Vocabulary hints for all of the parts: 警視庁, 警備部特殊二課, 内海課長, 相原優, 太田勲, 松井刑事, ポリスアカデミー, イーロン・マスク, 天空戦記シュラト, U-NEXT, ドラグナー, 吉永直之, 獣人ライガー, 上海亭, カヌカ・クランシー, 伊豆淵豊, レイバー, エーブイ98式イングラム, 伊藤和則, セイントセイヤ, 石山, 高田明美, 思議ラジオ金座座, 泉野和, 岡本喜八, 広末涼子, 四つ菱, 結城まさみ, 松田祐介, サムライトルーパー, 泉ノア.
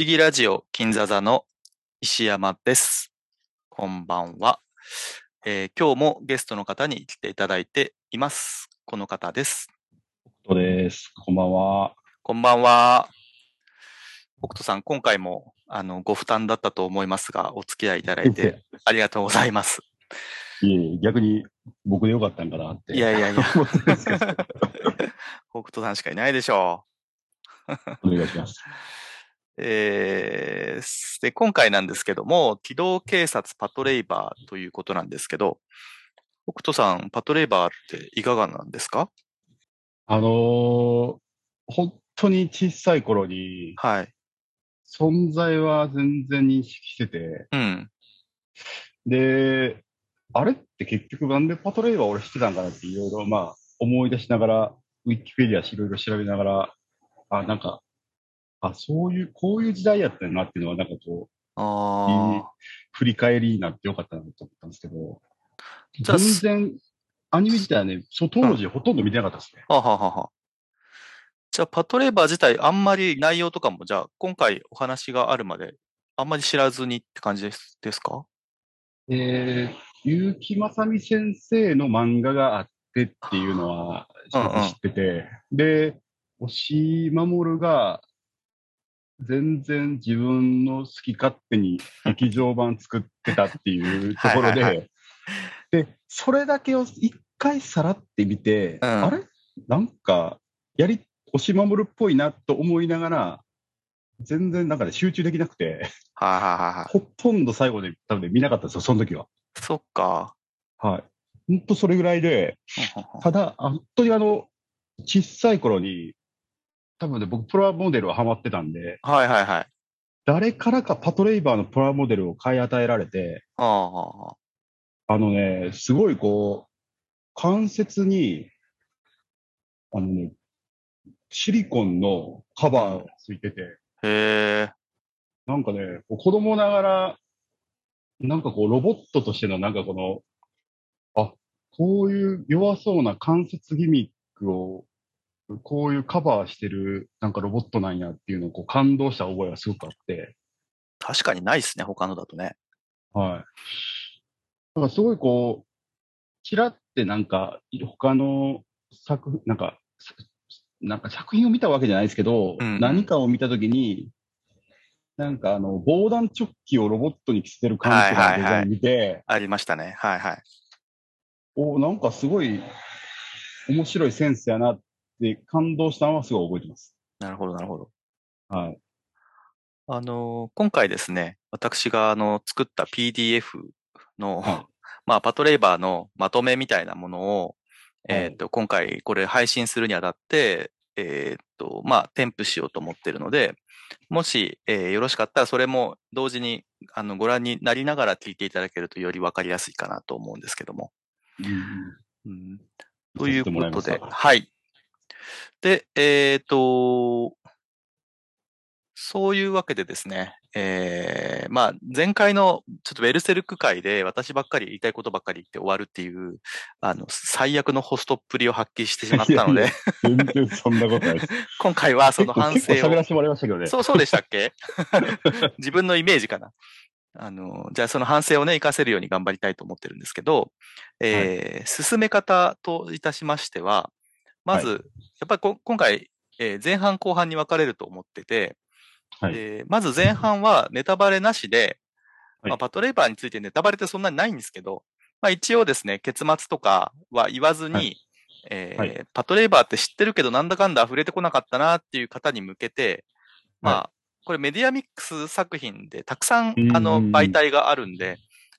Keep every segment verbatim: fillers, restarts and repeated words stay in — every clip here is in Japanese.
思議ラジオ金座座の石山です。こんばんは、えー。今日もゲストの方に来ていただいています。この方です。北斗です。こんばんは。こんばんは。北斗さん、今回もあのご負担だったと思いますが、お付き合いいただいてありがとうございます。いえいえ、逆に僕でよかったんかなって。いやいやいや。北斗さんしかいないでしょう。お願いします。えー、で今回なんですけども、機動警察パトレイバーということなんですけど、北斗さん、パトレイバーっていかがなんですか？あのー、本当に小さい頃に、はい、存在は全然認識してて、うん、で、あれって結局なんでパトレイバー俺してたんかなっていろいろまあ思い出しながら、ウィキペディアいろいろ調べながら、あ、なんか、あ、そういう、こういう時代やったよなっていうのは、なんかこう、あ振り返りになってよかったなと思ったんですけど、全然、アニメ自体はね、そ当時ほとんど見てなかったですね。うん、はははは。じゃあ、パトレイバー自体、あんまり内容とかも、じゃあ、今回お話があるまで、あんまり知らずにって感じです、ですか？えー、結城まさみ先生の漫画があってっていうのは、知ってて、うんうん、で、押井守が、全然自分の好き勝手に劇場版作ってたっていうところで、はいはいはい、でそれだけを一回さらってみて、うん、あれなんかやり押し守るっぽいなと思いながら全然なんか、ね、集中できなくて、はあはあ、ほとんど最後で多分、ね、見なかったんですよその時は。そっか。はい。本当それぐらいで、ただ本当にあの小さい頃に。多分ね、僕、プラモデルはハマってたんで、はいはいはい。誰からかパトレイバーのプラモデルを買い与えられて、あ, あのね、すごいこう、関節に、あのね、シリコンのカバーがついてて、へー。なんかね、子供ながら、なんかこう、ロボットとしてのなんかこの、あ、こういう弱そうな関節ギミックを、こういうカバーしてるなんかロボットなんやっていうのをこう感動した覚えがすごくあって。確かにないですね、他のだとね。はい。だからすごいこう、ちらってなんか他の作、なんか、なんか作品を見たわけじゃないですけど、うんうん、何かを見たときに、なんかあの防弾チョッキをロボットに着せてる感じのデザイン見て、はいはいはい。ありましたね。はいはい。お、なんかすごい面白いセンスやなって。で感動したのはすごい覚えてます。なるほどなるほど。はい。あの今回ですね、私があの作った ピーディーエフ の、はい、まあパトレイバーのまとめみたいなものを、はい、えっ、ー、と今回これ配信するにあたってえっ、ー、とまあ添付しようと思っているので、もし、えー、よろしかったらそれも同時にあのご覧になりながら聞いていただけるとよりわかりやすいかなと思うんですけども。うんうん、ということで、はい。で、えっ、ー、と、そういうわけでですね、えー、まあ、前回のちょっとベルセルク会で私ばっかり言いたいことばっかり言って終わるっていう、あの、最悪のホストっぷりを発揮してしまったので、いやいや全然そんなことないです。今回はその反省を。結構喋らせてもらいましたけどね。そうそうでしたっけ自分のイメージかな。あの、じゃあその反省をね、活かせるように頑張りたいと思ってるんですけど、えーはい、進め方といたしましては、まず、はい、やっぱりこ今回、えー、前半後半に分かれると思ってて、はいえー、まず前半はネタバレなしで、はいまあ、パトレイバーについてネタバレってそんなにないんですけど、まあ、一応ですね、結末とかは言わずに、はいえーはい、パトレイバーって知ってるけどなんだかんだ溢れてこなかったなっていう方に向けて、まあ、はい、これメディアミックス作品でたくさんあの媒体があるんで、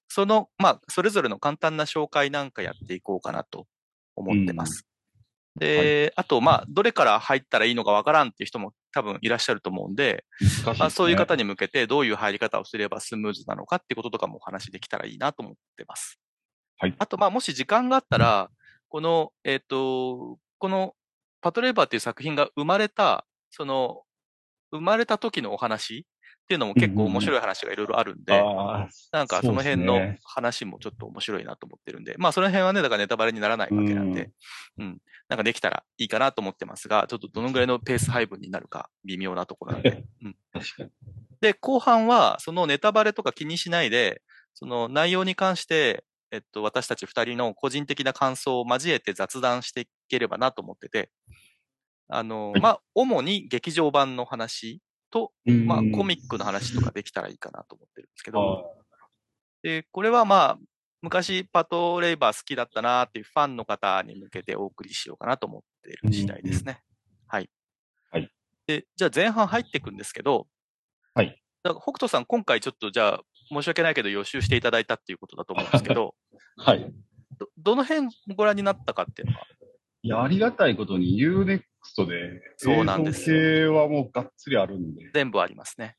その、まあ、それぞれの簡単な紹介なんかやっていこうかなと思ってます。で、はい、あと、まあ、どれから入ったらいいのかわからんっていう人も多分いらっしゃると思うんで、難しいね。まあ、そういう方に向けてどういう入り方をすればスムーズなのかっていうこととかもお話できたらいいなと思ってます。はい。あと、まあ、もし時間があったら、この、えっと、このパトレイバーっていう作品が生まれた、その、生まれた時のお話っていうのも結構面白い話がいろいろあるんで、うんうん、なんかその辺の話もちょっと面白いなと思ってるんで、まあその辺はね、だからネタバレにならないわけなんで、うん、うん、なんかできたらいいかなと思ってますが、ちょっとどのぐらいのペース配分になるか微妙なところなんで、うん、確かに。で、後半はそのネタバレとか気にしないで、その内容に関して、えっと、私たち二人の個人的な感想を交えて雑談していければなと思ってて、あの、まあ、主に劇場版の話と、まあ、コミックの話とかできたらいいかなと思ってるんですけど、で、これはまあ、昔パトレイバー好きだったなーっていうファンの方に向けてお送りしようかなと思っている次第ですね。はい。はい。で、じゃあ前半入っていくんですけど、はい。だから北斗さん、今回ちょっとじゃあ、申し訳ないけど予習していただいたっていうことだと思うんですけど、はい。ど、どの辺ご覧になったかっていうのは？いや、ありがたいことに U-ネクスト で、そうなんです。映像系はもうがっつりあるんで。全部ありますね。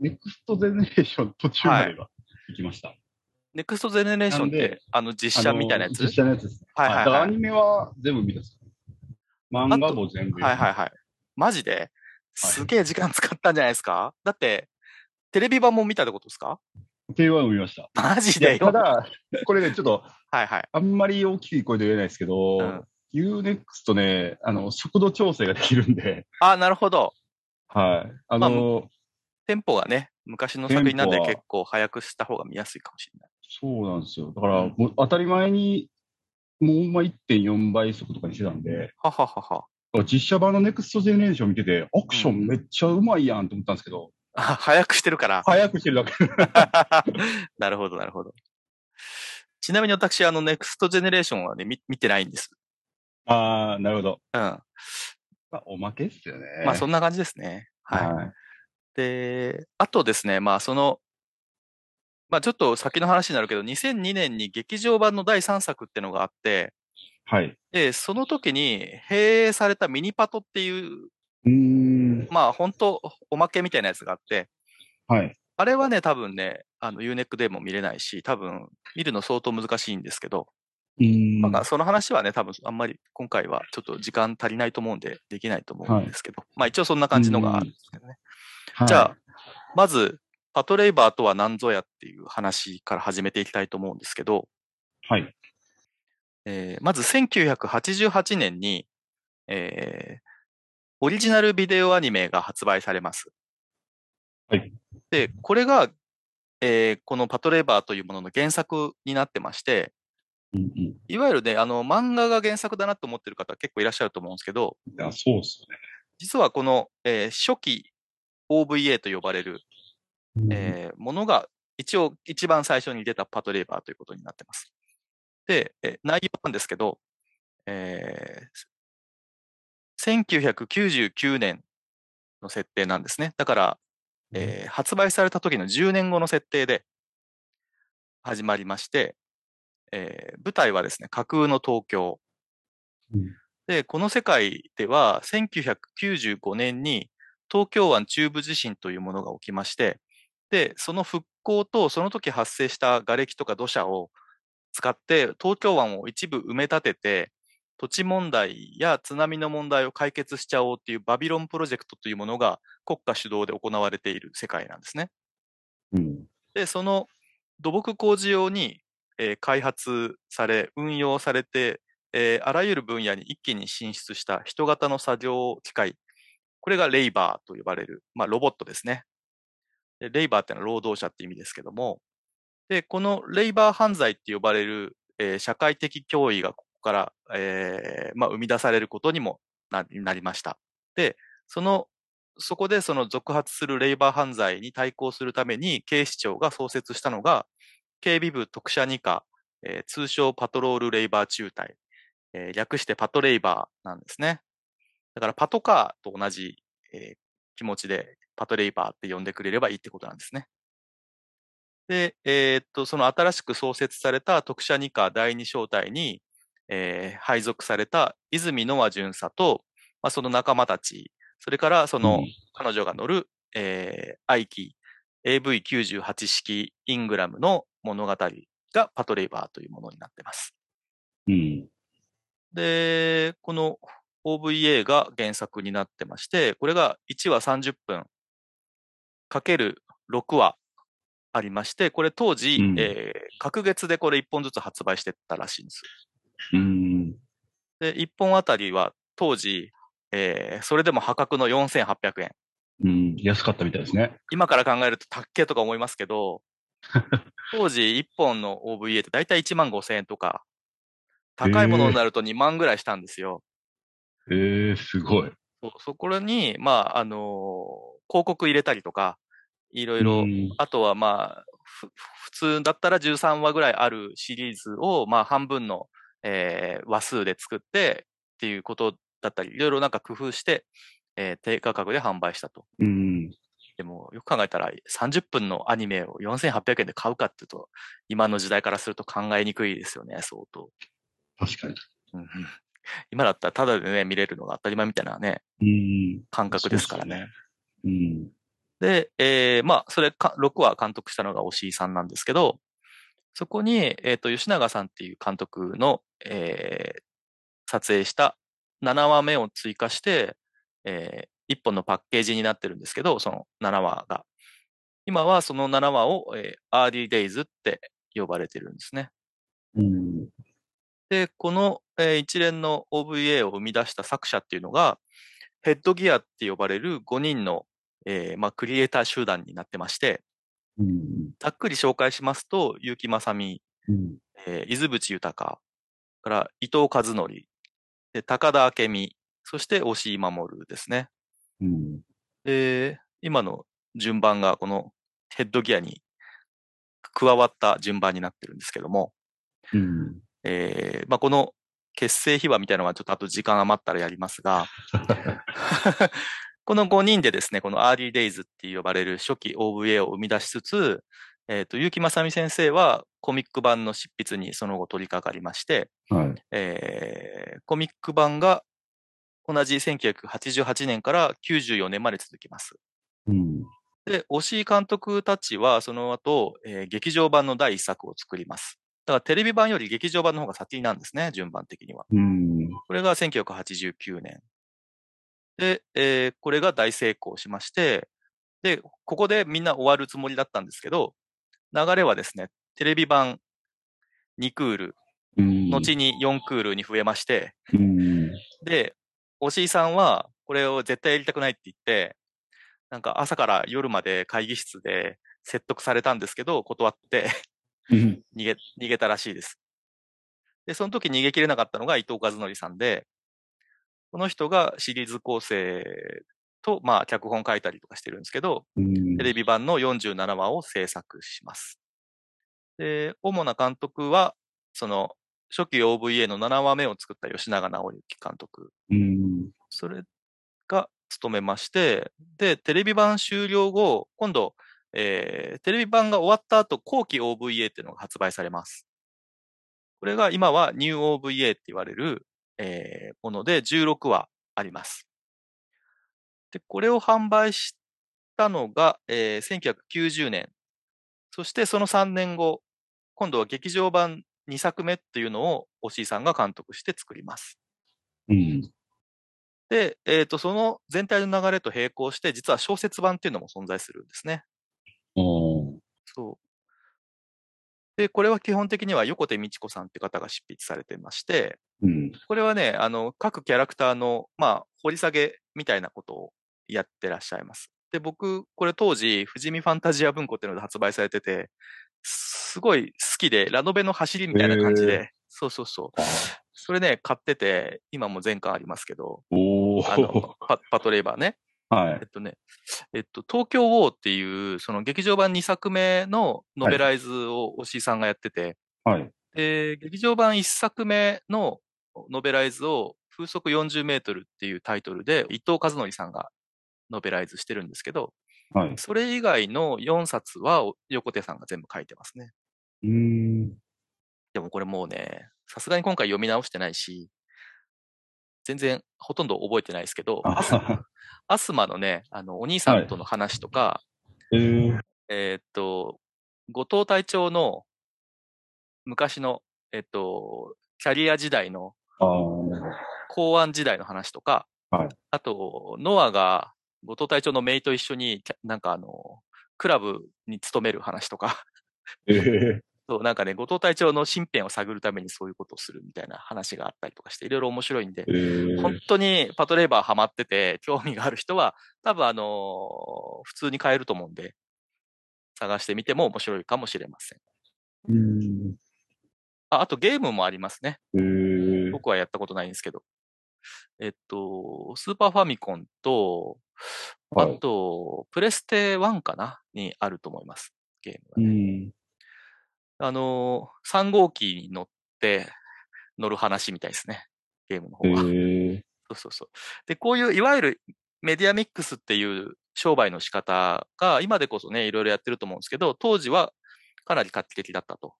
ネクストゼネレーション途中までは行きました。はいネクストゼネレーションって、あの、実写みたいなやつ？実写のやつですね。はいはい、はい。だからアニメは全部見たっすね。漫画も全部。はいはいはい。マジですげえ時間使ったんじゃないですか、はい、だって、テレビ版も見たってことですか？テレビ版も見ました。マジでよ。ただ、これね、ちょっと、はいはい。あんまり大きい声で言えないですけど、うん、U-ネクスト ね、あの、速度調整ができるんで。あ、なるほど。はい。あの、まあ、テンポがね、昔の作品なんで結構早くした方が見やすいかもしれない。そうなんですよ。だから、もう当たり前に、もうほんま いってんよん 倍速とかにしてたんで、はははは。実写版のネクストジェネレーション見てて、アクションめっちゃうまいやんと思ったんですけど。うん、あ、早くしてるから。早くしてるだけ。なるほど、なるほど。ちなみに私、あの、ネクストジェネレーションはね、見、見てないんです。あー、なるほど。うん。まあ、おまけっすよね。まあ、そんな感じですね。はい。はい、で、あとですね、まあ、その、まあちょっと先の話になるけど、にせんにねんに劇場版のだいさんさくってのがあって、はい。で、その時に併営されたミニパトっていう、うーんまあ本当おまけみたいなやつがあって、はい。あれはね、多分ね、あの U-ネクスト でも見れないし、多分見るの相当難しいんですけど、うーんまあその話はね、多分あんまり今回はちょっと時間足りないと思うんで、できないと思うんですけど、はい、まあ一応そんな感じのがあるんですけどね。はい、じゃあ、まず、パトレイバーとは何ぞやっていう話から始めていきたいと思うんですけど、はい。えー、まずせんきゅうひゃくはちじゅうはちねんに、えー、オリジナルビデオアニメが発売されます。はい。で、これが、えー、このパトレイバーというものの原作になってまして、うんうん、いわゆるね、あの、漫画が原作だなと思ってる方結構いらっしゃると思うんですけど、いや、そうですね。実はこの、えー、初期 オーブイエー と呼ばれる、えー、ものが一応一番最初に出たパトレイバーということになってます。で、えー、内容なんですけど、えー、せんきゅうひゃくきゅうじゅうきゅうねんの設定なんですね。だから、えー、発売された時のじゅうねんごの設定で始まりまして、えー、舞台はですね、架空の東京。で、この世界ではせんきゅうひゃくきゅうじゅうごねんに東京湾中部地震というものが起きまして、で、その復興とその時発生した瓦礫とか土砂を使って東京湾を一部埋め立てて土地問題や津波の問題を解決しちゃおうっていうバビロンプロジェクトというものが国家主導で行われている世界なんですね。うん、で、その土木工事用に、えー、開発され運用されて、えー、あらゆる分野に一気に進出した人型の作業機械、これがレイバーと呼ばれる、まあ、ロボットですね。レイバーってのは労働者って意味ですけども、で、このレイバー犯罪って呼ばれる、えー、社会的脅威がここから、えー、まあ、生み出されることにも な, なりました。で、その、そこでその続発するレイバー犯罪に対抗するために警視庁が創設したのが、警備部特殊二課、えー、通称パトロールレイバー中隊、えー、略してパトレイバーなんですね。だからパトカーと同じ、えー、気持ちでパトレイバーって呼んでくれればいいってことなんですね。で、えー、っと、その新しく創設された特殊二課だいに小隊に、えー、配属された泉野和巡査と、まあ、その仲間たち、それからその彼女が乗る、えー、愛機 エーブイきゅうじゅうはち 式イングラムの物語がパトレイバーというものになってます。うん、で、この、オーブイエー が原作になってまして、これがいちわさんじゅっぷんかけるろくわありまして、これ当時、うん、えー、各月でこれいっぽんずつ発売してたらしいんです。うん、で、いっぽんあたりは当時、えー、それでも破格のよんせんはっぴゃくえん。うん、安かったみたいですね。今から考えるとたっけとか思いますけど、当時いっぽんの オーブイエー ってだいたいいちまんごせんえんとか、高いものになるとにまんぐらいしたんですよ。えー、えー、すごい。そ、そこに、まあ、あのー、広告入れたりとか、いろいろ、あとはまあ、ふ普通だったらじゅうさんわぐらいあるシリーズを、まあ、半分の、えー、話数で作ってっていうことだったり、いろいろなんか工夫して、えー、低価格で販売したと。うん。でも、よく考えたら、さんじゅっぷんのアニメをよんせんはっぴゃくえんで買うかっていうと、今の時代からすると考えにくいですよね、相当。確かに。うん、今だったら、ただでね、見れるのが当たり前みたいなね、うん感覚ですからね。そうですね。うん。で、えー、まあ、それか、ろくわ監督したのが押井さんなんですけど、そこに、えっと、吉永さんっていう監督の、えー、撮影したななわめを追加して、えー、いっぽんのパッケージになってるんですけど、そのななわが。今はそのななわを、えー、アーリーデイズって呼ばれてるんですね。うん、で、この、えー、一連の オーブイエー を生み出した作者っていうのが、ヘッドギアって呼ばれるごにんのえーまあ、クリエイター集団になってまして、うん、ざっくり紹介しますと、結城正美、うんえー、伊豆淵豊から伊藤和則で、高田明美、そして押井守ですね、うんで。今の順番がこのヘッドギアに加わった順番になってるんですけども、うんえーまあ、この結成秘話みたいなのはちょっとあと時間余ったらやりますが、このごにんでですね、このアーリーデイズって呼ばれる初期 オーブイエー を生み出しつつ、えっと、結城正美先生はコミック版の執筆にその後取り掛かりまして、はいえー、コミック版が同じせんきゅうひゃくはちじゅうはちねんからきゅうじゅうよねんまで続きます。うん、で、押井監督たちはその後、えー、劇場版の第一作を作ります。だからテレビ版より劇場版の方が先なんですね、順番的には。うん、これがせんきゅうひゃくはちじゅうきゅうねん。で、えー、これが大成功しまして、で、ここでみんな終わるつもりだったんですけど、流れはですね、テレビ版にクール、後によんクールに増えまして、で、押井さんはこれを絶対やりたくないって言って、なんか朝から夜まで会議室で説得されたんですけど、断って逃げ、逃げたらしいです。で、その時逃げきれなかったのが伊藤和則さんで、この人がシリーズ構成と、まあ、脚本書いたりとかしてるんですけど、うん、テレビ版のよんじゅうななわを制作します。で、主な監督は、その、初期 オーブイエー のななわめを作った吉永直之監督。うん、それが務めまして、で、テレビ版終了後、今度、えー、テレビ版が終わった後、後期 オーブイエー っていうのが発売されます。これが今はニュー オーブイエー って言われる、えー、ものでじゅうろくわあります。で、これを販売したのが、えー、せんきゅうひゃくきゅうじゅうねん。そしてそのさんねんご、今度は劇場版にさくめっていうのを押井さんが監督して作ります。うん、で、えーと、その全体の流れと並行して、実は小説版っていうのも存在するんですね。そう。で、これは基本的には横手美智子さんって方が執筆されてまして、うん、これはね、あの、各キャラクターの、まあ、掘り下げみたいなことをやってらっしゃいます。で、僕、これ当時、富士見ファンタジア文庫っていうので発売されてて、すごい好きで、ラノベの走りみたいな感じで、えー、そうそうそう。それね、買ってて、今も全巻ありますけど、おあの パ, パトレイバーね。はい。えっとね、えっと、東京ウォーっていう、その劇場版にさくめのノベライズを押井さんがやってて、はい。で、劇場版いっさくめのノベライズを風速よんじゅうメートルっていうタイトルで伊藤和則さんがノベライズしてるんですけど、はい。それ以外のよんさつは横手さんが全部書いてますね。うーん。でもこれもうね、さすがに今回読み直してないし、全然ほとんど覚えてないですけど、アスマ、アスマのね、あの、お兄さんとの話とか、はい、えー、えーっと、後藤隊長の昔の、えっと、キャリア時代の、公安時代の話とか、はい、あと、ノアが後藤隊長のメイと一緒に、なんかあの、クラブに勤める話とか、えー、そうなんかね、後藤隊長の身辺を探るためにそういうことをするみたいな話があったりとかして、いろいろ面白いんで、えー、本当にパトレーバーハマってて、興味がある人は、多分あのー、普通に買えると思うんで、探してみても面白いかもしれません。うーん あ, あとゲームもありますね、えー。僕はやったことないんですけど。えっと、スーパーファミコンと、あと、はい、プレステワンかなにあると思います、ゲームは、ね。うんあのー、さん号機に乗って乗る話みたいですね。ゲームの方は。そうそうそう。で、こういういわゆるメディアミックスっていう商売の仕方が今でこそね、いろいろやってると思うんですけど、当時はかなり画期的だったと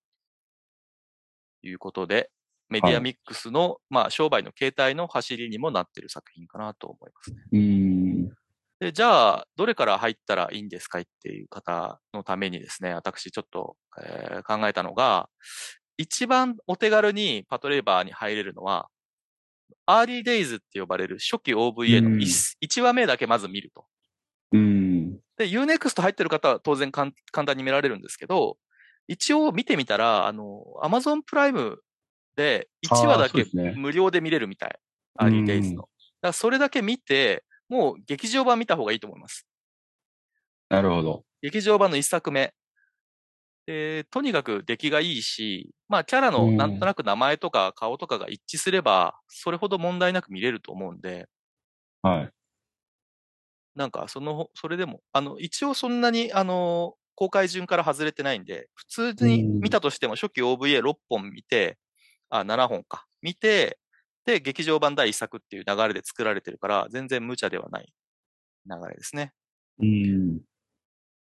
いうことで、メディアミックスの、はい、まあ、商売の形態の走りにもなってる作品かなと思いますね。うんでじゃあ、どれから入ったらいいんですかいっていう方のためにですね、私ちょっと、えー、考えたのが、一番お手軽にパトレーバーに入れるのは、アーリーデイズって呼ばれる初期 オーブイエー の 1, いちわめだけまず見ると。うんで、ユーネクスト 入ってる方は当然簡単に見られるんですけど、一応見てみたら、あの、Amazon プライムでいちわだけ無料で見れるみたい。アーリーデイズの。だからそれだけ見て、もう劇場版見た方がいいと思います。なるほど。劇場版の一作目。で、とにかく出来がいいし、まあキャラのなんとなく名前とか顔とかが一致すれば、それほど問題なく見れると思うんで。はい。なんか、その、それでも、あの、一応そんなに、あの、公開順から外れてないんで、普通に見たとしても初期 オーブイエーろっ 本見て、あ、ななほんか。見て、で、劇場版第一作っていう流れで作られてるから、全然無茶ではない流れですね。うん。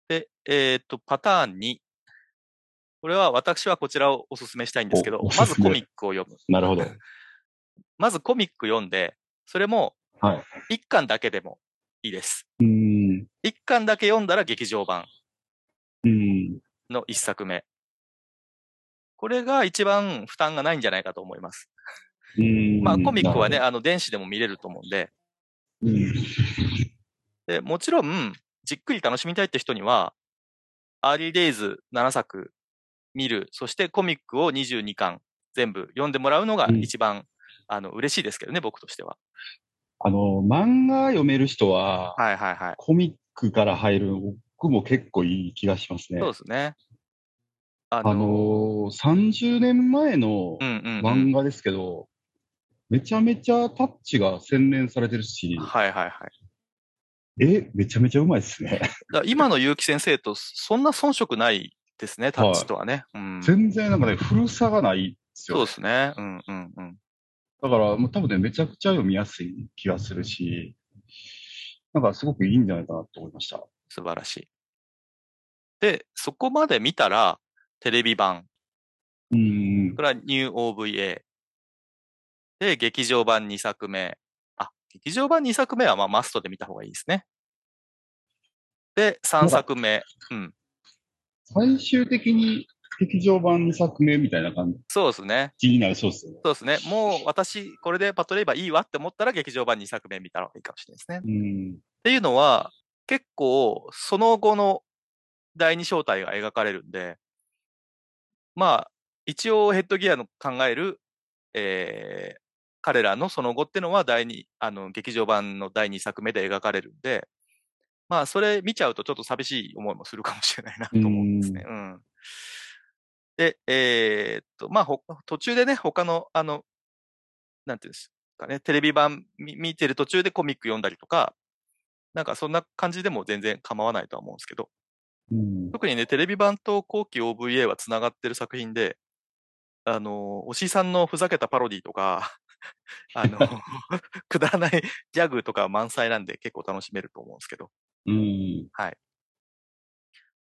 で、えー、っと、パターンに。これは私はこちらをお勧めしたいんですけど、まずコミックを読む。なるほど。まずコミック読んで、それも、いっかんだけでもいいです。うん。いっかんだけ読んだら劇場版のいっさくめ。これが一番負担がないんじゃないかと思います。うんまあ、コミックはね、あの、電子でも見れると思うんで。うん、でもちろん、じっくり楽しみたいって人には、アーリーデイズななさく見る、そしてコミックをにじゅうにかん全部読んでもらうのが一番、うん、あの、嬉しいですけどね、僕としては。あの、漫画読める人は、はいはいはい。コミックから入る、僕も結構いい気がしますね。そうですね。あのーあのー、さんじゅうねんまえの漫画ですけど、うんうんうんめちゃめちゃタッチが洗練されてるし。はいはいはい。え、めちゃめちゃうまいですね。だ今の結城先生とそんな遜色ないですね、タッチとはね。はいうん、全然なんかね、古さがないですよ、ね。そうですね。うんうんうん。だから、もう多分ね、めちゃくちゃ読みやすい気がするし、なんかすごくいいんじゃないかなと思いました。素晴らしい。で、そこまで見たら、テレビ版。うん。これはニュー オーブイエー。で、劇場版にさくめ。あ、劇場版にさくめはまあマストで見た方がいいですね。で、さんさくめ。うん。最終的に劇場版にさくめみたいな感じ。そうですね。気になりそうですね。そうですね。もう私、これでパトレーバーいいわって思ったら劇場版にさくめ見たらいいかもしれないですね。うん。っていうのは、結構、その後のだいに章体が描かれるんで、まあ、一応ヘッドギアの考える、えー、彼らのその後ってのは第二あの劇場版のだいにさくめで描かれるんで、まあそれ見ちゃうとちょっと寂しい思いもするかもしれないなと思うんですね。うんうん、で、えー、っとまあほ途中でね他のあのなんていうんですかねテレビ版見てる途中でコミック読んだりとかなんかそんな感じでも全然構わないとは思うんですけど、うん、特にねテレビ版と後期 オーブイエー はつながってる作品で。あの、おしさんのふざけたパロディとか、あの、くだらないギャグとか満載なんで結構楽しめると思うんですけど。うん。はい。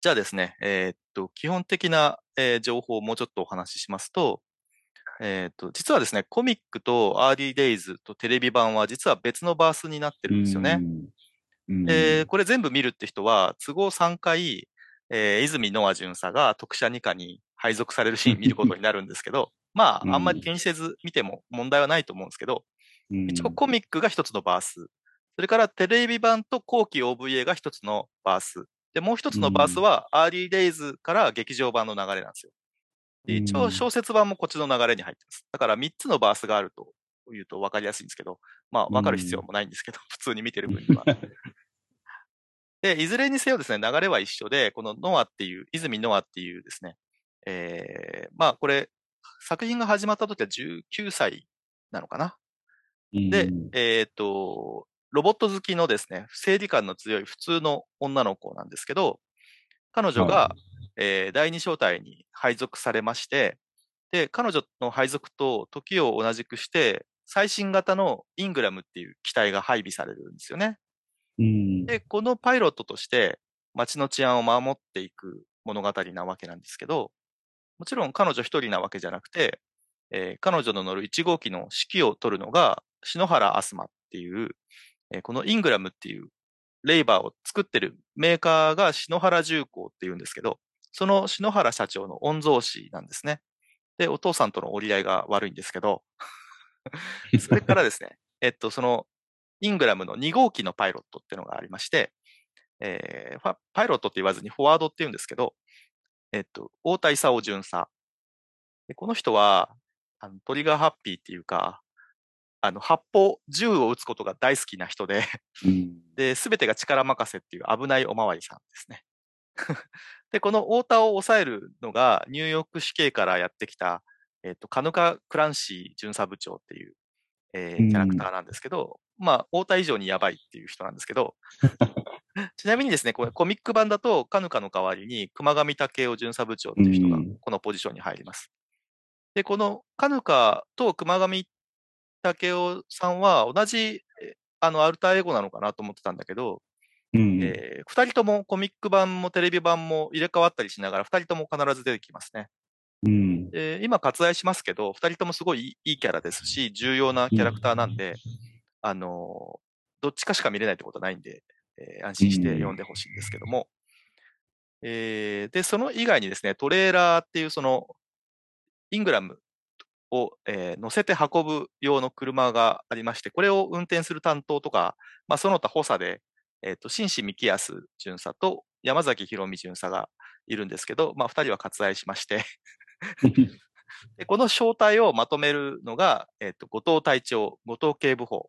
じゃあですね、えー、っと、基本的な、えー、情報をもうちょっとお話ししますと、えー、っと、実はですね、コミックとアーリーデイズとテレビ版は実は別のバースになってるんですよね。うん、えー、これ全部見るって人は、都合さんかい、えー、泉ノア巡査が特赦二課に配属されるシーン見ることになるんですけど、まあ、あんまり気にせず見ても問題はないと思うんですけど、うん、一応コミックが一つのバース、それからテレビ版と後期 オーブイエー が一つのバース、で、もう一つのバースはアーリーデイズから劇場版の流れなんですよ。で一応小説版もこっちの流れに入ってます。だからみっつのバースがあるというと分かりやすいんですけど、まあ分かる必要もないんですけど、普通に見てる分には。で、いずれにせよですね、流れは一緒で、このノアっていう、泉ノアっていうですね、えー、まあこれ、作品が始まった時はじゅうきゅうさいなのかな。で、えっと、ロボット好きのですね、生理感の強い普通の女の子なんですけど、彼女が、はいえー、第二小隊に配属されまして、で、彼女の配属と時を同じくして、最新型のイングラムっていう機体が配備されるんですよね。うんで、このパイロットとして街の治安を守っていく物語なわけなんですけど、もちろん彼女一人なわけじゃなくて、えー、彼女の乗るいち号機の指揮を取るのが篠原アスマっていう、えー、このイングラムっていうレイバーを作ってるメーカーが篠原重工っていうんですけど、その篠原社長の御曹司なんですね。で、お父さんとの折り合いが悪いんですけど、それからですね、えっと、そのイングラムのに号機のパイロットっていうのがありまして、えー、パイロットって言わずにフォワードって言うんですけど、えっと、太田勲巡査。で、この人はあの、トリガーハッピーっていうか、あの、発砲、銃を撃つことが大好きな人で、うん、で、すべてが力任せっていう危ないおまわりさんですね。で、この太田を抑えるのが、ニューヨーク市警からやってきた、えっと、カヌカ・クランシー巡査部長っていう、えー、キャラクターなんですけど、うん、まあ、太田以上にやばいっていう人なんですけど、ちなみにですね、これコミック版だと、カヌカの代わりに、熊上武夫巡査部長っていう人がこのポジションに入ります。うん、で、このカヌカと熊上武夫さんは同じ、あの、アルターエゴなのかなと思ってたんだけど、うんえー、二人ともコミック版もテレビ版も入れ替わったりしながら、二人とも必ず出てきますね。うんえー、今割愛しますけど、二人ともすごいいいキャラですし、重要なキャラクターなんで、うん、あの、どっちかしか見れないってことはないんで、えー、安心して読んでほしいんですけども、うんえー。で、その以外にですね、トレーラーっていうその、イングラムを、えー、乗せて運ぶ用の車がありまして、これを運転する担当とか、まあ、その他補佐で、えっと、紳士幹安巡査と山崎博美巡査がいるんですけど、まあ、二人は割愛しまして、で、この小隊をまとめるのが、えっと、後藤隊長、後藤警部補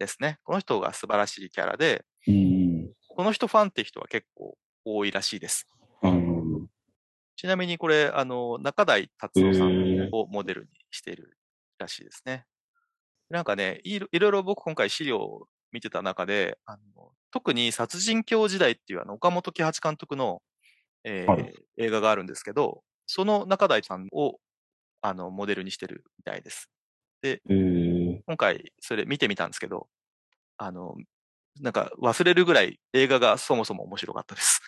ですね。この人が素晴らしいキャラで、うんこの人ファンって人は結構多いらしいです。うん、ちなみにこれ、あの、中台達夫さんをモデルにしているらしいですね。えー、なんかね、いろいろ僕今回資料を見てた中で、あの特に殺人狂時代っていうあの岡本喜八監督の、えーはい、映画があるんですけど、その中台さんをあのモデルにしてるみたいです。で、えー、今回それ見てみたんですけど、あの、なんか忘れるぐらい映画がそもそも面白かったです。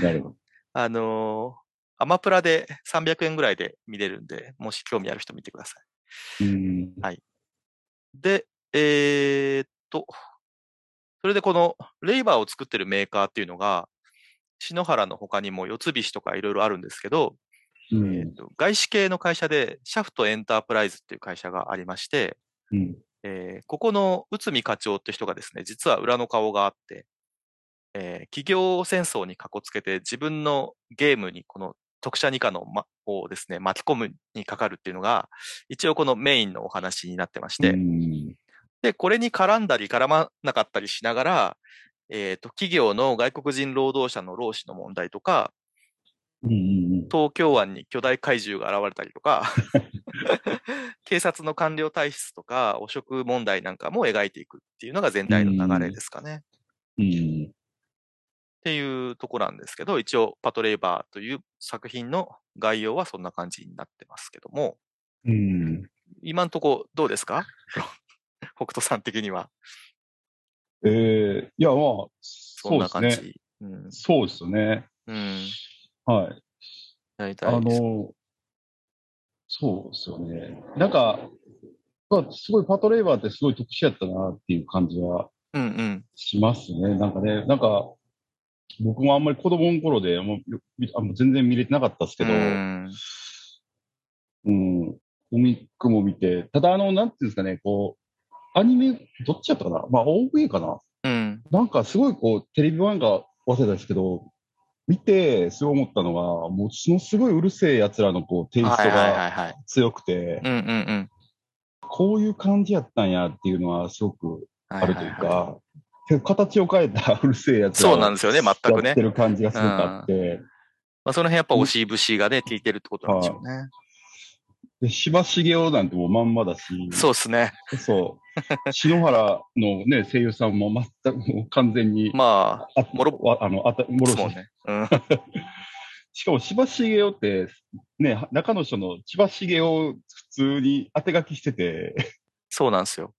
なるほど。あの、アマプラでさんびゃくえんぐらいで見れるんで、もし興味ある人見てください。うんはい。で、えー、っと、それでこのレイバーを作ってるメーカーっていうのが、篠原の他にも四つ菱とかいろいろあるんですけど、うんえーと、外資系の会社でシャフトエンタープライズっていう会社がありまして、うんえー、ここの内海課長って人がですね、実は裏の顔があって、えー、企業戦争にかこつけて自分のゲームにこの特殊ニカの、ま、をですね、巻き込むにかかるっていうのが、一応このメインのお話になってまして、うんで、これに絡んだり絡まなかったりしながら、えっと、企業の外国人労働者の労使の問題とか、うん東京湾に巨大怪獣が現れたりとか、警察の官僚体質とか、汚職問題なんかも描いていくっていうのが全体の流れですかね。うんっていうとこなんですけど、一応、パトレイバーという作品の概要はそんな感じになってますけども、うん今んとこどうですか北斗さん的には。えー、いや、まあ、そんな感じ。そうですね。うん。はい。やりたいです。あの、そうですよね。なんか、すごいパトレイバーってすごい特殊やったなっていう感じはしますね。うんうん、なんかね、なんか、僕もあんまり子供の頃で、もう全然見れてなかったですけど、うん。うん、コミックも見て、ただ、あの、なんていうんですかね、こう、アニメ、どっちやったかなまあ、オーブイ かな、うん、なんかすごいこう、テレビ版が忘れたんですけど、見てすごい思ったのは、ものすごいうるせえやつらのこうテイストが強くて、こういう感じやったんやっていうのはすごくあるというか、はいはいはい、形を変えたうるせえやつらがやってる感じがすごくあって、うんまあ、その辺やっぱ押し節がね効いてるってことなんでしょうね。はいで柴茂雄なんてもうまんまだし、そうですね。そう、篠原のね声優さんも全くもう完全にまあもろあのあたもろし、ねうん、しかも柴茂雄ってね中の人の柴茂雄を普通に当て書きしてて、そうなんですよ。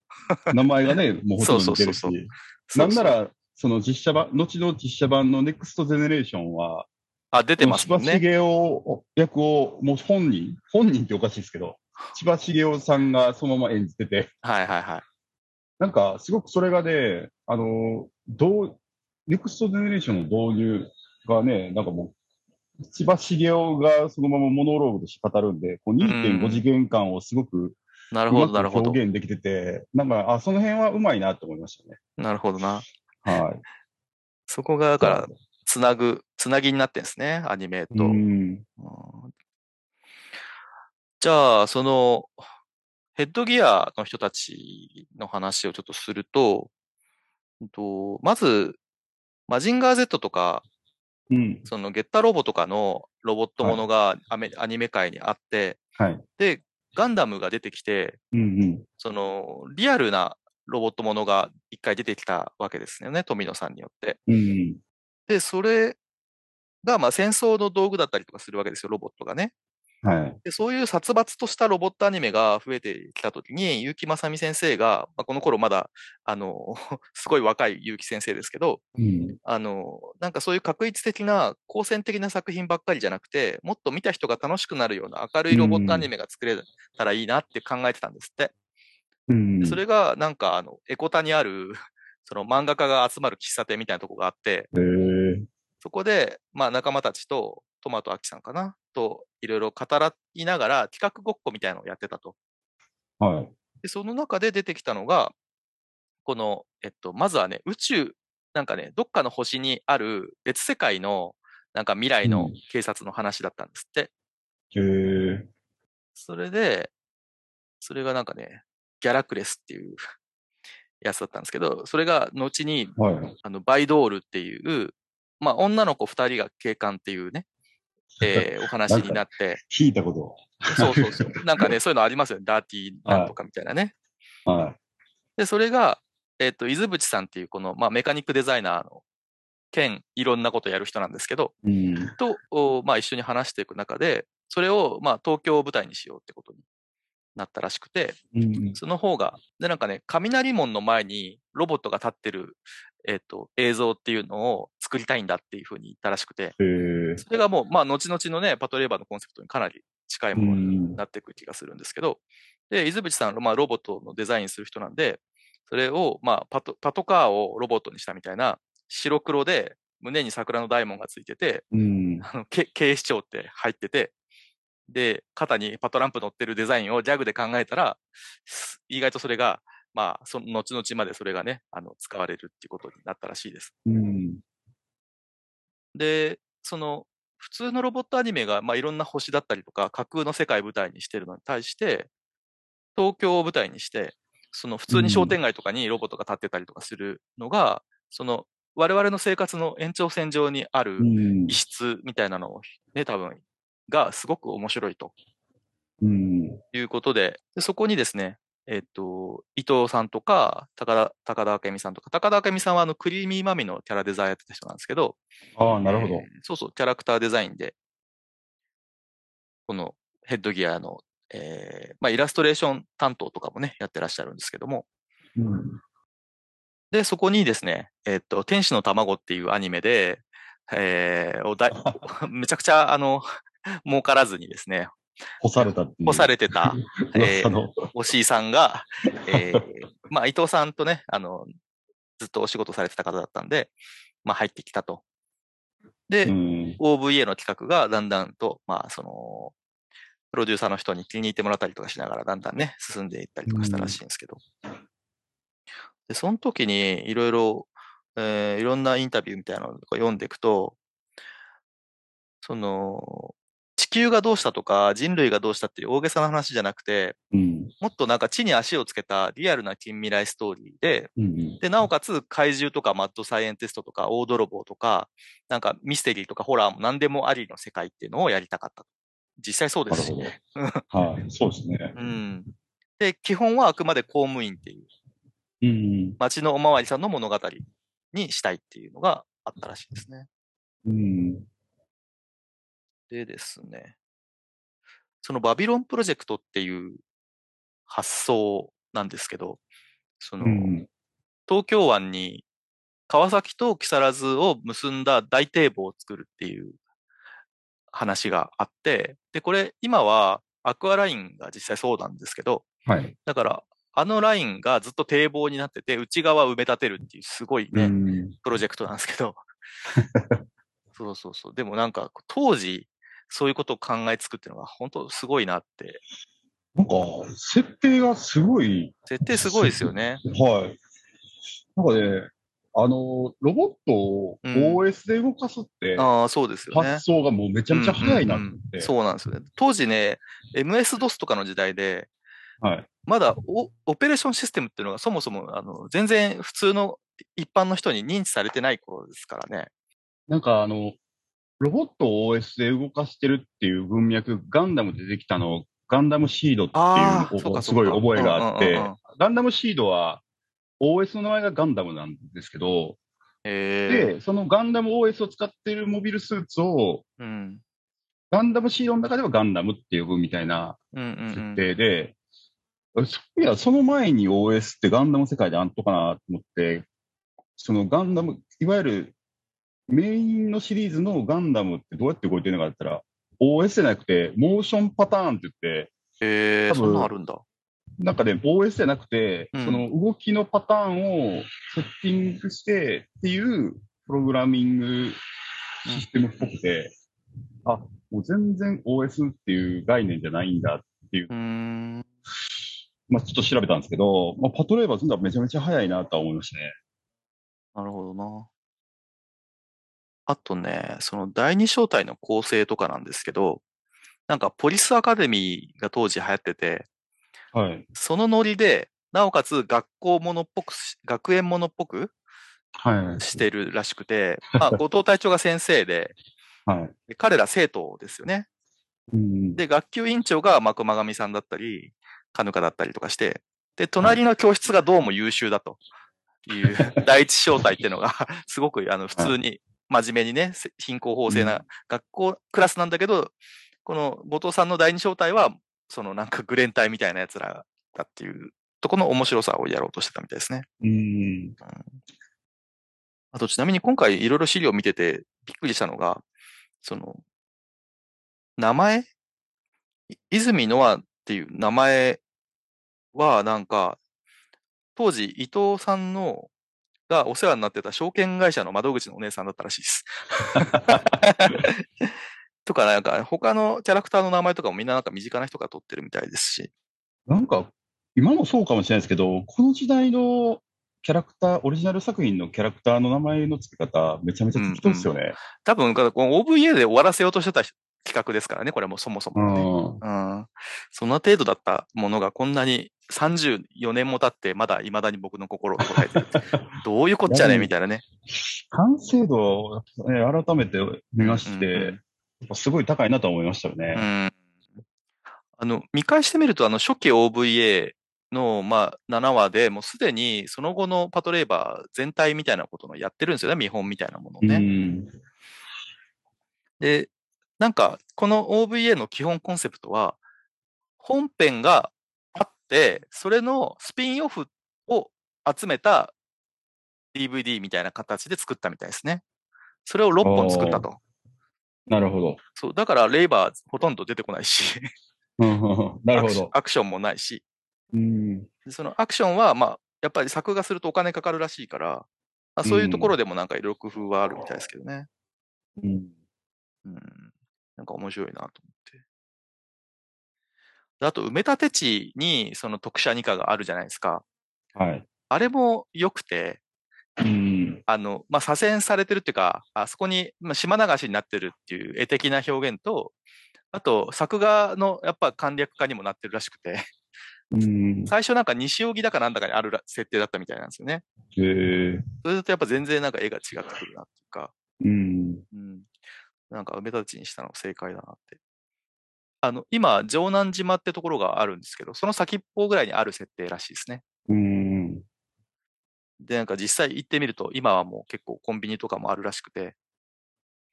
名前がねもうほとんど似てるし、そうそうそうそうなんならその実写版後の実写版のネクストジェネレーションは。あ、出てますもんね。千葉茂雄役を、もう本人、本人っておかしいですけど、千葉茂雄さんがそのまま演じてて。はいはいはい。なんか、すごくそれがね、あの、どう、ネクストジェネレーションの導入がね、なんかもう、千葉茂雄がそのままモノローグとして語るんで、こう にてんご 次元感をすごく、なるほどなるほど。表現できてて、なんか、あ、その辺はうまいなって思いましたね。なるほどな。はい。そこが、だから、つなぐ、つなぎになってんですね、アニメと。うん、じゃあ、その、ヘッドギアの人たちの話をちょっとすると、とまず、マジンガー Z とか、うん、そのゲッタロボとかのロボットものが ア,、はい、アニメ界にあって、はい、で、ガンダムが出てきて、うんうん、その、リアルなロボットものが一回出てきたわけですよね、富野さんによって。うんうんで、それが、まあ、戦争の道具だったりとかするわけですよ、ロボットがね。はい。で、そういう殺伐としたロボットアニメが増えてきたときに、結城正美先生が、まあ、この頃まだ、あの、すごい若い結城先生ですけど、うん、あの、なんかそういう画一的な、好戦的な作品ばっかりじゃなくて、もっと見た人が楽しくなるような明るいロボットアニメが作れたらいいなって考えてたんですって。うん、でそれが、なんか、あの、エコタにある、その漫画家が集まる喫茶店みたいなとこがあって、そこで、まあ仲間たちと、トマトアキさんかなと、いろいろ語らいながら企画ごっこみたいなのをやってたと。はい。で、その中で出てきたのが、この、えっと、まずはね、宇宙、なんかね、どっかの星にある別世界の、なんか未来の警察の話だったんですって。うん、へー。それで、それがなんかね、ギャラクレスっていう、やつだったんですけど、それが後に、はい、あのバイドールっていう、まあ、女の子ふたりが警官っていうね、えー、お話になって。聞いたこと。そうそうそう。なんかね、そういうのありますよね。ダーティーなんとかみたいなね。はいはい、で、それが、えっと、伊豆淵さんっていう、この、まあ、メカニックデザイナーの、兼いろんなことやる人なんですけど、うん、と、まあ、一緒に話していく中で、それを、まあ、東京を舞台にしようってことに。なったらしくて、うん、その方が、で、なんかね、雷門の前にロボットが立ってる、えっと、映像っていうのを作りたいんだっていうふうに言ったらしくて、それがもう、まあ、後々のね、パトレーバーのコンセプトにかなり近いものになっていく気がするんですけど、うん、で、伊豆淵さんは、まあ、ロボットのデザインする人なんで、それを、まあ、パト、パトカーをロボットにしたみたいな、白黒で胸に桜の大門がついてて、うん、あのけ警視庁って入ってて、で、肩にパトランプ乗ってるデザインをジャグで考えたら、意外とそれが、まあ、その後々までそれがね、あの、使われるっていうことになったらしいです。うん、で、その、普通のロボットアニメが、まあ、いろんな星だったりとか、架空の世界舞台にしてるのに対して、東京を舞台にして、その、普通に商店街とかにロボットが立ってたりとかするのが、その、我々の生活の延長線上にある異質みたいなのをね、多分、がすごく面白いと、うん、いうことで、でそこにですね、えっと、伊藤さんとか高田、高田明美さんとか、高田明美さんはあのクリーミーマミのキャラデザインやってた人なんですけど、ああ、なるほど、えー。そうそう、キャラクターデザインで、このヘッドギアの、えーまあ、イラストレーション担当とかもね、やってらっしゃるんですけども、うん、で、そこにですね、えっと、天使の卵っていうアニメで、えー、おだめちゃくちゃあの、儲からずにですね、干されたっていう干されてた、えー、おしいさんが、えー、まあ伊藤さんとね、あの、ずっとお仕事されてた方だったんで、まあ入ってきたと。で、オーブイエー の企画がだんだんと、まあその、プロデューサーの人に気に入ってもらったりとかしながら、だんだんね、進んでいったりとかしたらしいんですけど。で、その時にいろいろ、えー、いろんなインタビューみたいなのを読んでいくと、その、地球がどうしたとか人類がどうしたっていう大げさな話じゃなくて、うん、もっとなんか地に足をつけたリアルな近未来ストーリーで、うんうん、で、なおかつ怪獣とかマッドサイエンティストとか大泥棒とか、なんかミステリーとかホラーも何でもありの世界っていうのをやりたかった。実際そうですしね。はい、そうですね。うん。で、基本はあくまで公務員っていう、うんうん、町のおまわりさんの物語にしたいっていうのがあったらしいですね。うん。でですね、そのバビロンプロジェクトっていう発想なんですけど、その、うん、東京湾に川崎と木更津を結んだ大堤防を作るっていう話があって、で、これ今はアクアラインが実際そうなんですけど、はい、だからあのラインがずっと堤防になってて、内側埋め立てるっていうすごいね、うん、プロジェクトなんですけど、そうそうそう、でもなんか当時、そういうことを考えつくっていうのが本当すごいなって。なんか、設定がすごい。設定すごいですよね。はい。なんかね、あの、ロボットを オーエス で動かすって、うん、ああ、そうですよね。発想がもうめちゃめちゃ早いなって、うんうんうん。そうなんですよね。当時ね、エムエスドス とかの時代で、はい、まだ オ, オペレーションシステムっていうのがそもそもあの全然普通の一般の人に認知されてない頃ですからね。なんかあの、ロボットを オーエス で動かしてるっていう文脈、ガンダムでできたの、ガンダムシードっていうのをすごい覚えがあって、うんうんうん、ガンダムシードは オーエス の名前がガンダムなんですけど、で、そのガンダム オーエス を使っているモビルスーツを、うん、ガンダムシードの中ではガンダムって呼ぶみたいな設定で、うんうんうん、そういや、その前に オーエス ってガンダム世界であんとかなと思って、そのガンダム、いわゆるメインのシリーズのガンダムってどうやって動いてるのかだったら オーエス じゃなくてモーションパターンって言って、えー、そんなあるんだ。なんかね オーエス じゃなくて、うん、その動きのパターンをセッティングしてっていうプログラミングシステムっぽくて、うん、あ、もう全然 オーエス っていう概念じゃないんだっていう。うーん、まあちょっと調べたんですけど、まあ、パトレーバーズのはめちゃめちゃ早いなとは思いましたね。なるほどな。あとね、その第二小隊の構成とかなんですけど、なんかポリスアカデミーが当時流行ってて、はい、そのノリで、なおかつ学校ものっぽく、学園ものっぽくしてるらしくて、はい、まあ、後藤隊長が先生で、はい、で彼ら生徒ですよね。うん、で、学級委員長がマクマガミさんだったり、カヌカだったりとかして、で、隣の教室がどうも優秀だという、はい、第一小隊っていうのが、すごくあの普通に、はい、真面目にね、貧困法制な学校、うん、クラスなんだけど、この後藤さんの第二小隊は、そのなんかグレン隊みたいなやつらだっていうとこの面白さをやろうとしてたみたいですね。うん、うん、あとちなみに今回いろいろ資料を見ててびっくりしたのが、その、名前泉ノアっていう名前はなんか、当時伊藤さんのがお世話になってた証券会社の窓口のお姉さんだったらしいですとか、なんか他のキャラクターの名前とかもみんななんか身近な人が取ってるみたいですし、なんか今もそうかもしれないですけど、この時代のキャラクター、オリジナル作品のキャラクターの名前の付け方めちゃめちゃ適当ですよね、うんうん、多分この オーブイエー で終わらせようとしてた企画ですからね、これもそもそも、ね、うんうん、そんな程度だったものがこんなにさんじゅうよねんも経ってまだ未だに僕の心を捉えてるどういうこっちゃねみたいなね、完成度を、ね、改めて見まして、うんうん、やっぱすごい高いなと思いましたよね、うん、あの見返してみると、あの初期 オーブイエー の、まあ、ななわでもうすでにその後のパトレーバー全体みたいなことをやってるんですよね、見本みたいなものをね、うん、でなんかこの オーブイエー の基本コンセプトは本編がで、それのスピンオフを集めた ディーブイディー みたいな形で作ったみたいですね。それをろっぽん作ったと。なるほど。そう、だからレイバーほとんど出てこないし、うん、なるほど。アクションもないし、うん、でそのアクションは、まあ、やっぱり作画するとお金かかるらしいから、あ、そういうところでもなんかいろいろ工夫はあるみたいですけどね。うん。うん、なんか面白いなと思って。あと埋め立て地にその特殊二課があるじゃないですか。はい。あれも良くて、うん、あの、まあ、左遷されてるっていうか、あそこに島流しになってるっていう絵的な表現と、あと作画のやっぱ簡略化にもなってるらしくて、うん、最初なんか西荻だかなんだかにある設定だったみたいなんですよね。へえ。それだとやっぱ全然なんか絵が違ってくるなっていうか、うんうん、なんか埋め立ちにしたのが正解だなって。あの今城南島ってところがあるんですけど、その先っぽぐらいにある設定らしいですね。うん。でなんか実際行ってみると今はもう結構コンビニとかもあるらしくて、へ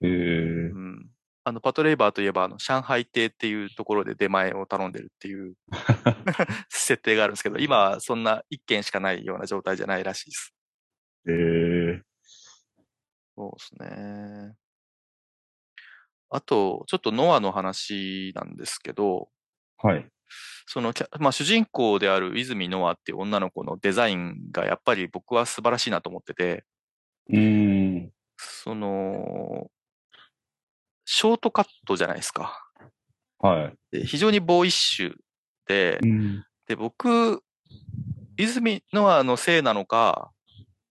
え。うん。あのパトレイバーといえばあの上海亭っていうところで出前を頼んでるっていう設定があるんですけど、今はそんないっけんしかないような状態じゃないらしいです。へえ。そうですね。あとちょっとノアの話なんですけど、はい。そのまあ主人公である泉ノアっていう女の子のデザインがやっぱり僕は素晴らしいなと思ってて、うーん。そのショートカットじゃないですか。はい。で非常にボーイッシュで、うん、で僕泉ノアのせいなのか、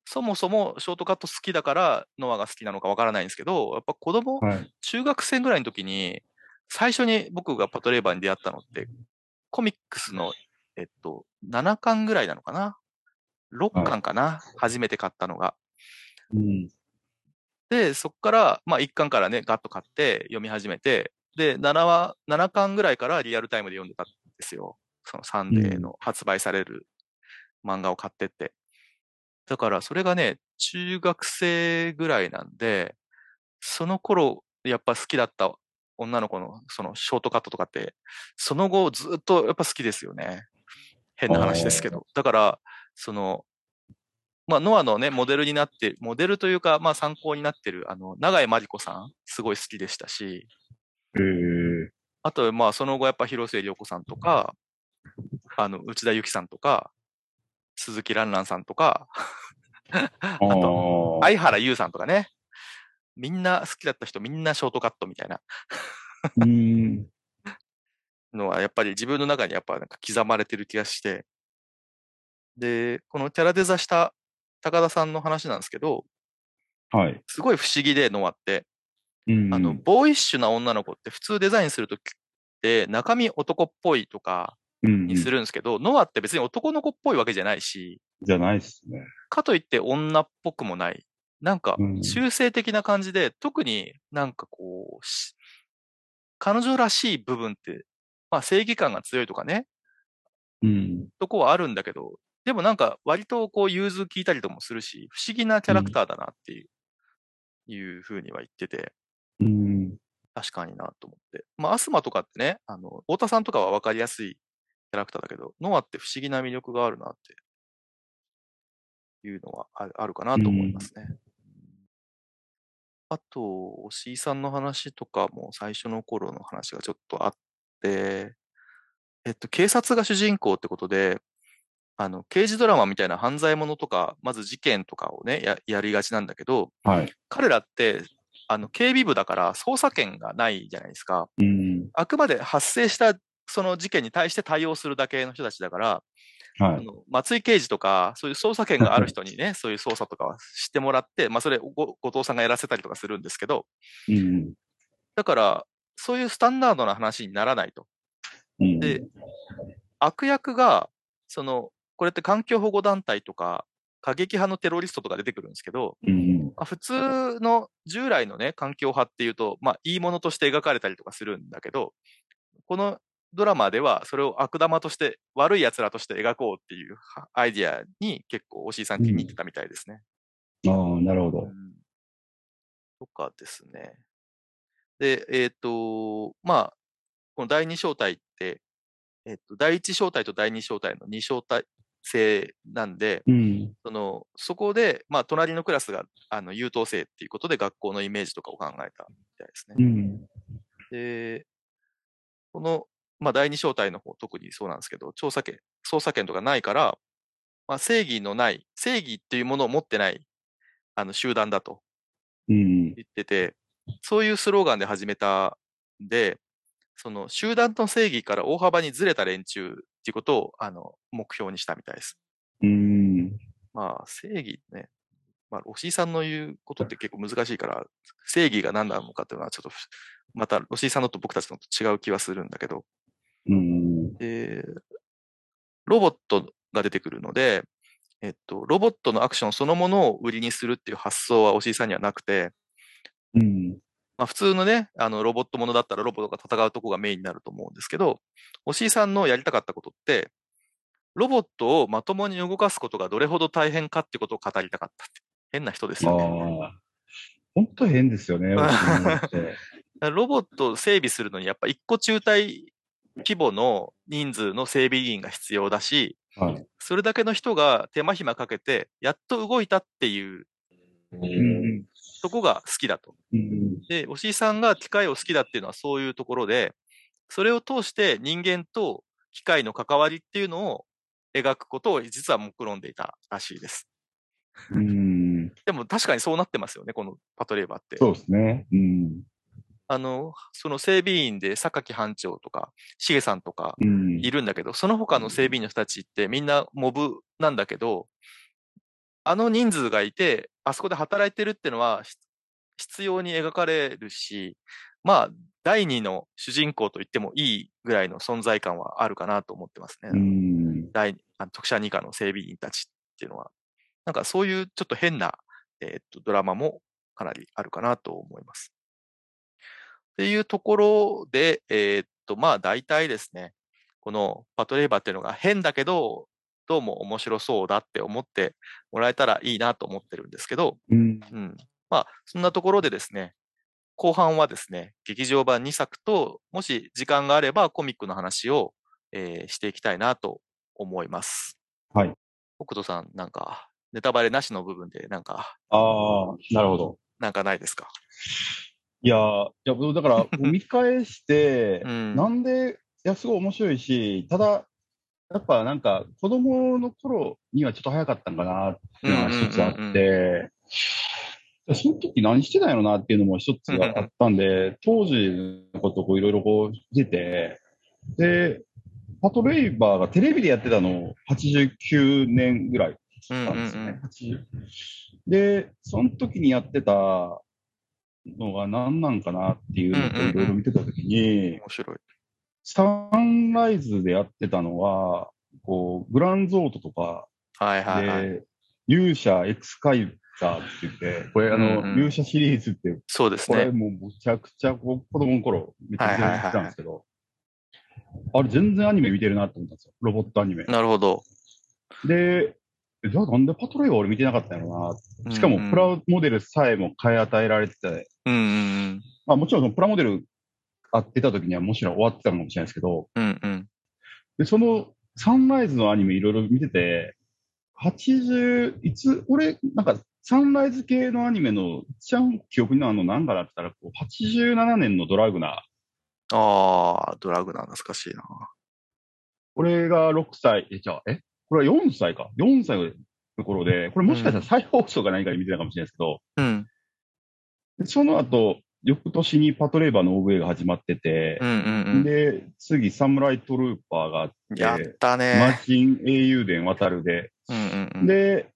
そもそもショートカット好きだからノアが好きなのかわからないんですけど、やっぱ子供、はい、中学生ぐらいの時に最初に僕がパトレーバーに出会ったのってコミックスのえっとななかんぐらいなのかな、ろっかんかな、はい、初めて買ったのが。うん。で、そこから、まあいっかんからね、ガッと買って読み始めて、で、ななわ、ななかんぐらいからリアルタイムで読んでたんですよ。そのサンデーの発売される漫画を買ってって。だからそれがね、中学生ぐらいなんで、その頃、やっぱ好きだった女の子のそのショートカットとかって、その後ずっとやっぱ好きですよね。変な話ですけど。だから、その、まあ、ノアのね、モデルになって、モデルというか、まあ、参考になってる、あの、永井真理子さん、すごい好きでしたし、えー、あと、まあ、その後、やっぱ、広末涼子さんとか、あの、内田有紀さんとか、鈴木蘭蘭さんとか、あと、相原優さんとかね、みんな好きだった人、みんなショートカットみたいなうーんのは、やっぱり自分の中に、やっぱ、なんか刻まれてる気がして、で、このキャラデザした、高田さんの話なんですけど、はい、すごい不思議でノアって、うん、あのボーイッシュな女の子って普通デザインするときって中身男っぽいとかにするんですけど、うん、ノアって別に男の子っぽいわけじゃないし、じゃないっすね。かといって女っぽくもない、なんか中性的な感じで、うん、特になんかこう彼女らしい部分って、まあ、正義感が強いとかね、うん、とこはあるんだけど。でもなんか割とこう融通聞いたりともするし、不思議なキャラクターだなっていう、うん、いうふうには言ってて、うん、確かになと思って。まあアスマとかってね、あの、太田さんとかは分かりやすいキャラクターだけど、ノアって不思議な魅力があるなっていうのはあるかなと思いますね。うん、あと、押井さんの話とかも最初の頃の話がちょっとあって、えっと、警察が主人公ってことで、あの刑事ドラマみたいな犯罪者とか、まず事件とかをね や, やりがちなんだけど、はい、彼らってあの警備部だから捜査権がないじゃないですか、うん、あくまで発生したその事件に対して対応するだけの人たちだから、はい、あの松井刑事とかそういう捜査権がある人にねそういう捜査とかはしてもらって、まあ、それ 後, 後藤さんがやらせたりとかするんですけど、うん、だからそういうスタンダードな話にならないと、うん、で悪役がそのこれって環境保護団体とか過激派のテロリストとか出てくるんですけど、うん、普通の従来のね環境派っていうと、まあ、いいものとして描かれたりとかするんだけど、このドラマではそれを悪玉として悪いやつらとして描こうっていうアイディアに結構押井さん気に入ってたみたいですね。うん、ああなるほど、うん。とかですね。でえっとまあこのだいに小隊って、えっと、だいいち小隊とだいに小隊のに小隊生なんで、うん、そのそこで、まあ、隣のクラスがあの優等生っていうことで学校のイメージとかを考えたみたいですね。うん、でこの、まあ、だいに小隊の方特にそうなんですけど、調査権捜査権とかないから、まあ、正義のない正義っていうものを持ってないあの集団だと言ってて、うん、そういうスローガンで始めたんで、その集団の正義から大幅にずれた連中っていうことをあの目標にしたみたいです。うーん。まあ正義ね。まあ、ロシーさんの言うことって結構難しいから、正義が何なのかっていうのは、ちょっと、またロシーさんのと僕たちのと違う気はするんだけど、うんでロボットが出てくるので、えっと、ロボットのアクションそのものを売りにするっていう発想はおしいさんにはなくて、うんまあ、普通のね、あのロボットものだったらロボットが戦うとこがメインになると思うんですけど、おしいさんのやりたかったことって、ロボットをまともに動かすことがどれほど大変かってことを語りたかったって。変な人ですよね。本当変ですよね。ロボットを整備するのにやっぱ一個中隊規模の人数の整備員が必要だし、はい、それだけの人が手間暇かけてやっと動いたっていう、うん、とこが好きだと、うん、で、押井さんが機械を好きだっていうのはそういうところで、それを通して人間と機械の関わりっていうのを描くことを実は目論んでいたらしいです。うんでも確かにそうなってますよね、このパトレーバーって。そうですね。うんあの、その整備員で榊班長とか、しげさんとかいるんだけど、うん、その他の整備員の人たちってみんなモブなんだけど、あの人数がいて、あそこで働いてるってのは必要に描かれるし、まあ、第二の主人公と言ってもいいぐらいの存在感はあるかなと思ってますね。うん、第あの特殊に課の整備員たちっていうのは。なんかそういうちょっと変な、えーっと、ドラマもかなりあるかなと思います。っていうところで、えー、っと、まあ大体ですね、このパトレーバーっていうのが変だけど、どうも面白そうだって思ってもらえたらいいなと思ってるんですけど、うんうん、まあそんなところでですね、後半はですね、劇場版にさくと、もし時間があればコミックの話を、えー、していきたいなと思います。はい。北斗さん、なんか、ネタバレなしの部分で、なんか。ああ、なるほど。なんかないですか？いやー、いやだから見返して、うん、なんで、いや、すごい面白いし、ただ、やっぱなんか、子供の頃にはちょっと早かったんかなっていうのが一つあって、うんうんうんうん、その時何してたんやろなっていうのも一つがあったんで、うんうん、当時のことをいろいろこう出て、で、パトレイバーがテレビでやってたのをはちじゅうきゅうねんぐらいなんですよね、うんうんうん。で、その時にやってた、のが何なんかなっていうのをいろいろ見てたときに、うんうんうん、面白いサンライズでやってたのはこうグランゾートとかで、はいはいはい、勇者エクスカイザーって言ってこれあの、うんうん、勇者シリーズってそうですねこれもうむちゃくちゃ子供の頃めちゃくちゃ見てたんですけど、はいはいはい、あれ全然アニメ見てるなって思ったんですよロボットアニメなるほどでじゃあなんでパトレイバー俺見てなかったんやろな。しかもプラモデルさえも買い与えられてて、うんうんまあ、もちろんそのプラモデル買ってた時にはもちろん終わってたのかもしれないですけど、うんうん、でそのサンライズのアニメいろいろ見てて、はちじゅういつ俺なんかサンライズ系のアニメの一番記憶にあるの何かだったらこうはちじゅうななねんのドラグナー。ああドラグナー懐かしいな。これがろくさいえじゃあえ。これはよんさいか。よんさいのところで、これもしかしたら再放送か何かで見てたかもしれないですけど、うん、でその後、翌年にパトレーバーの オーブイエー が始まってて、うんうんうん、で、次、サムライトルーパーがあって、やったね。マーチン英雄伝渡るで、うんうんうん、で、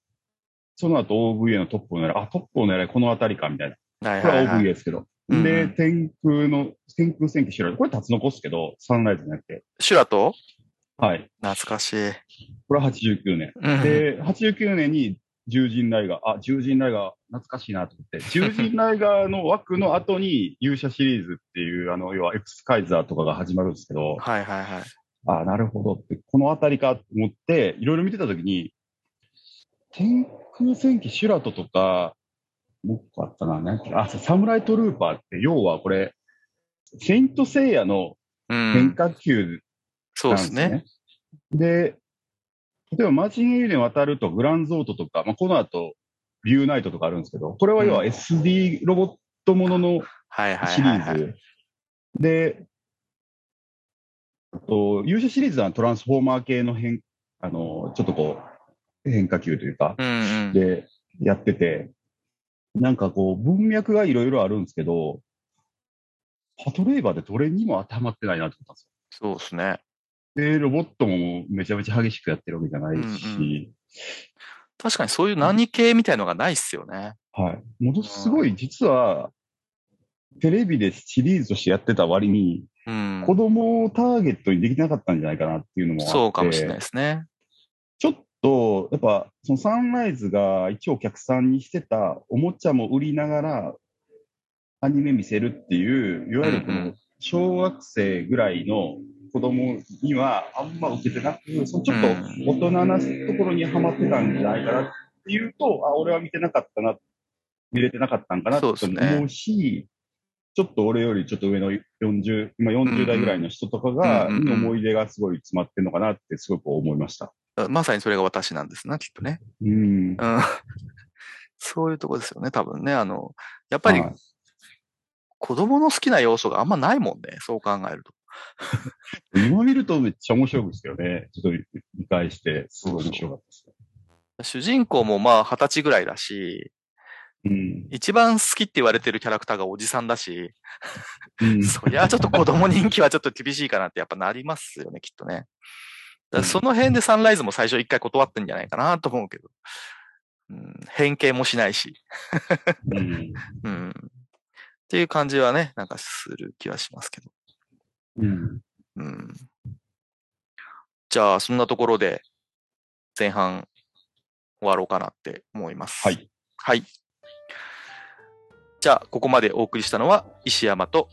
その後 オーブイエー のトップを狙い、あ、トップを狙いこの辺りかみたいな。はいはいはい、これは オーブイエー ですけど。うん、で、天空の、天空戦記シュラト。これタツノコっすけど、サンライズじゃなくて。シュラト？はい。懐かしい。これははちじゅうきゅうねん。うん、で、はちじゅうきゅうねんに獣人ライガー、あ、獣人ライガー、懐かしいなと思って、獣人ライガーの枠の後に勇者シリーズっていう、あの、要はエクスカイザーとかが始まるんですけど、はいはいはい。ああ、なるほどって、この辺りかと思って、いろいろ見てたときに、天空戦記シュラトとか、もう一個あったな、なんか、あ、サムライトルーパーって、要はこれ、セイントセイヤの変化球、うんそうですね。で、例えばマーチン・エイレン・ワタルとグランゾートとか、まあ、この後、リューナイトとかあるんですけど、これは要は エスディー ロボットもののシリーズ。で、あと、勇者シリーズはトランスフォーマー系の変、あの、ちょっとこう、変化球というか、うんうん、で、やってて、なんかこう、文脈がいろいろあるんですけど、パトレーバーでどれにも当てはまってないなと思ったんですよ。そうですね。でロボットもめちゃめちゃ激しくやってるわけじゃないし、うんうん、確かにそういう何系みたいのがないっすよね。うん、はい。ものすごい、実は、テレビでシリーズとしてやってた割に、うん、子供をターゲットにできなかったんじゃないかなっていうのもあって。そうかもしれないですね。ちょっと、やっぱ、そのサンライズが一応お客さんにしてたおもちゃも売りながら、アニメ見せるっていう、いわゆるこの小学生ぐらいの子供にはあんま受けてなく、うん、そのちょっと大人なところにはまってたんじゃないかなっていうと、あ、俺は見てなかったな、見れてなかったんかなって思うし、ちょっと俺よりちょっと上のよんじゅう、今よんじゅう代ぐらいの人とかが、思い出がすごい詰まってるのかなってすごく思いました。まさにそれが私なんですな、きっとね。うん。そういうとこですよね、多分ね。あの、やっぱり、はい、子供の好きな要素があんまないもんね、そう考えると。今見るとめっちゃ面白いですよね。ちょっと見返して、すごい面白かったですね。主人公もまあ二十歳ぐらいだし、うん、一番好きって言われてるキャラクターがおじさんだし、うん、そりゃちょっと子供人気はちょっと厳しいかなってやっぱなりますよね、きっとね。だからその辺でサンライズも最初一回断ってんじゃないかなと思うけど、うん、変形もしないし。うんうんっていう感じはね、なんかする気はしますけど。うん。うん。じゃあ、そんなところで、前半、終わろうかなって思います。はい。はい。じゃあ、ここまでお送りしたのは、石山と、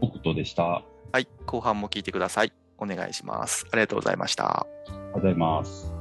北斗でした。はい。後半も聞いてください。お願いします。ありがとうございました。ありがとうございます。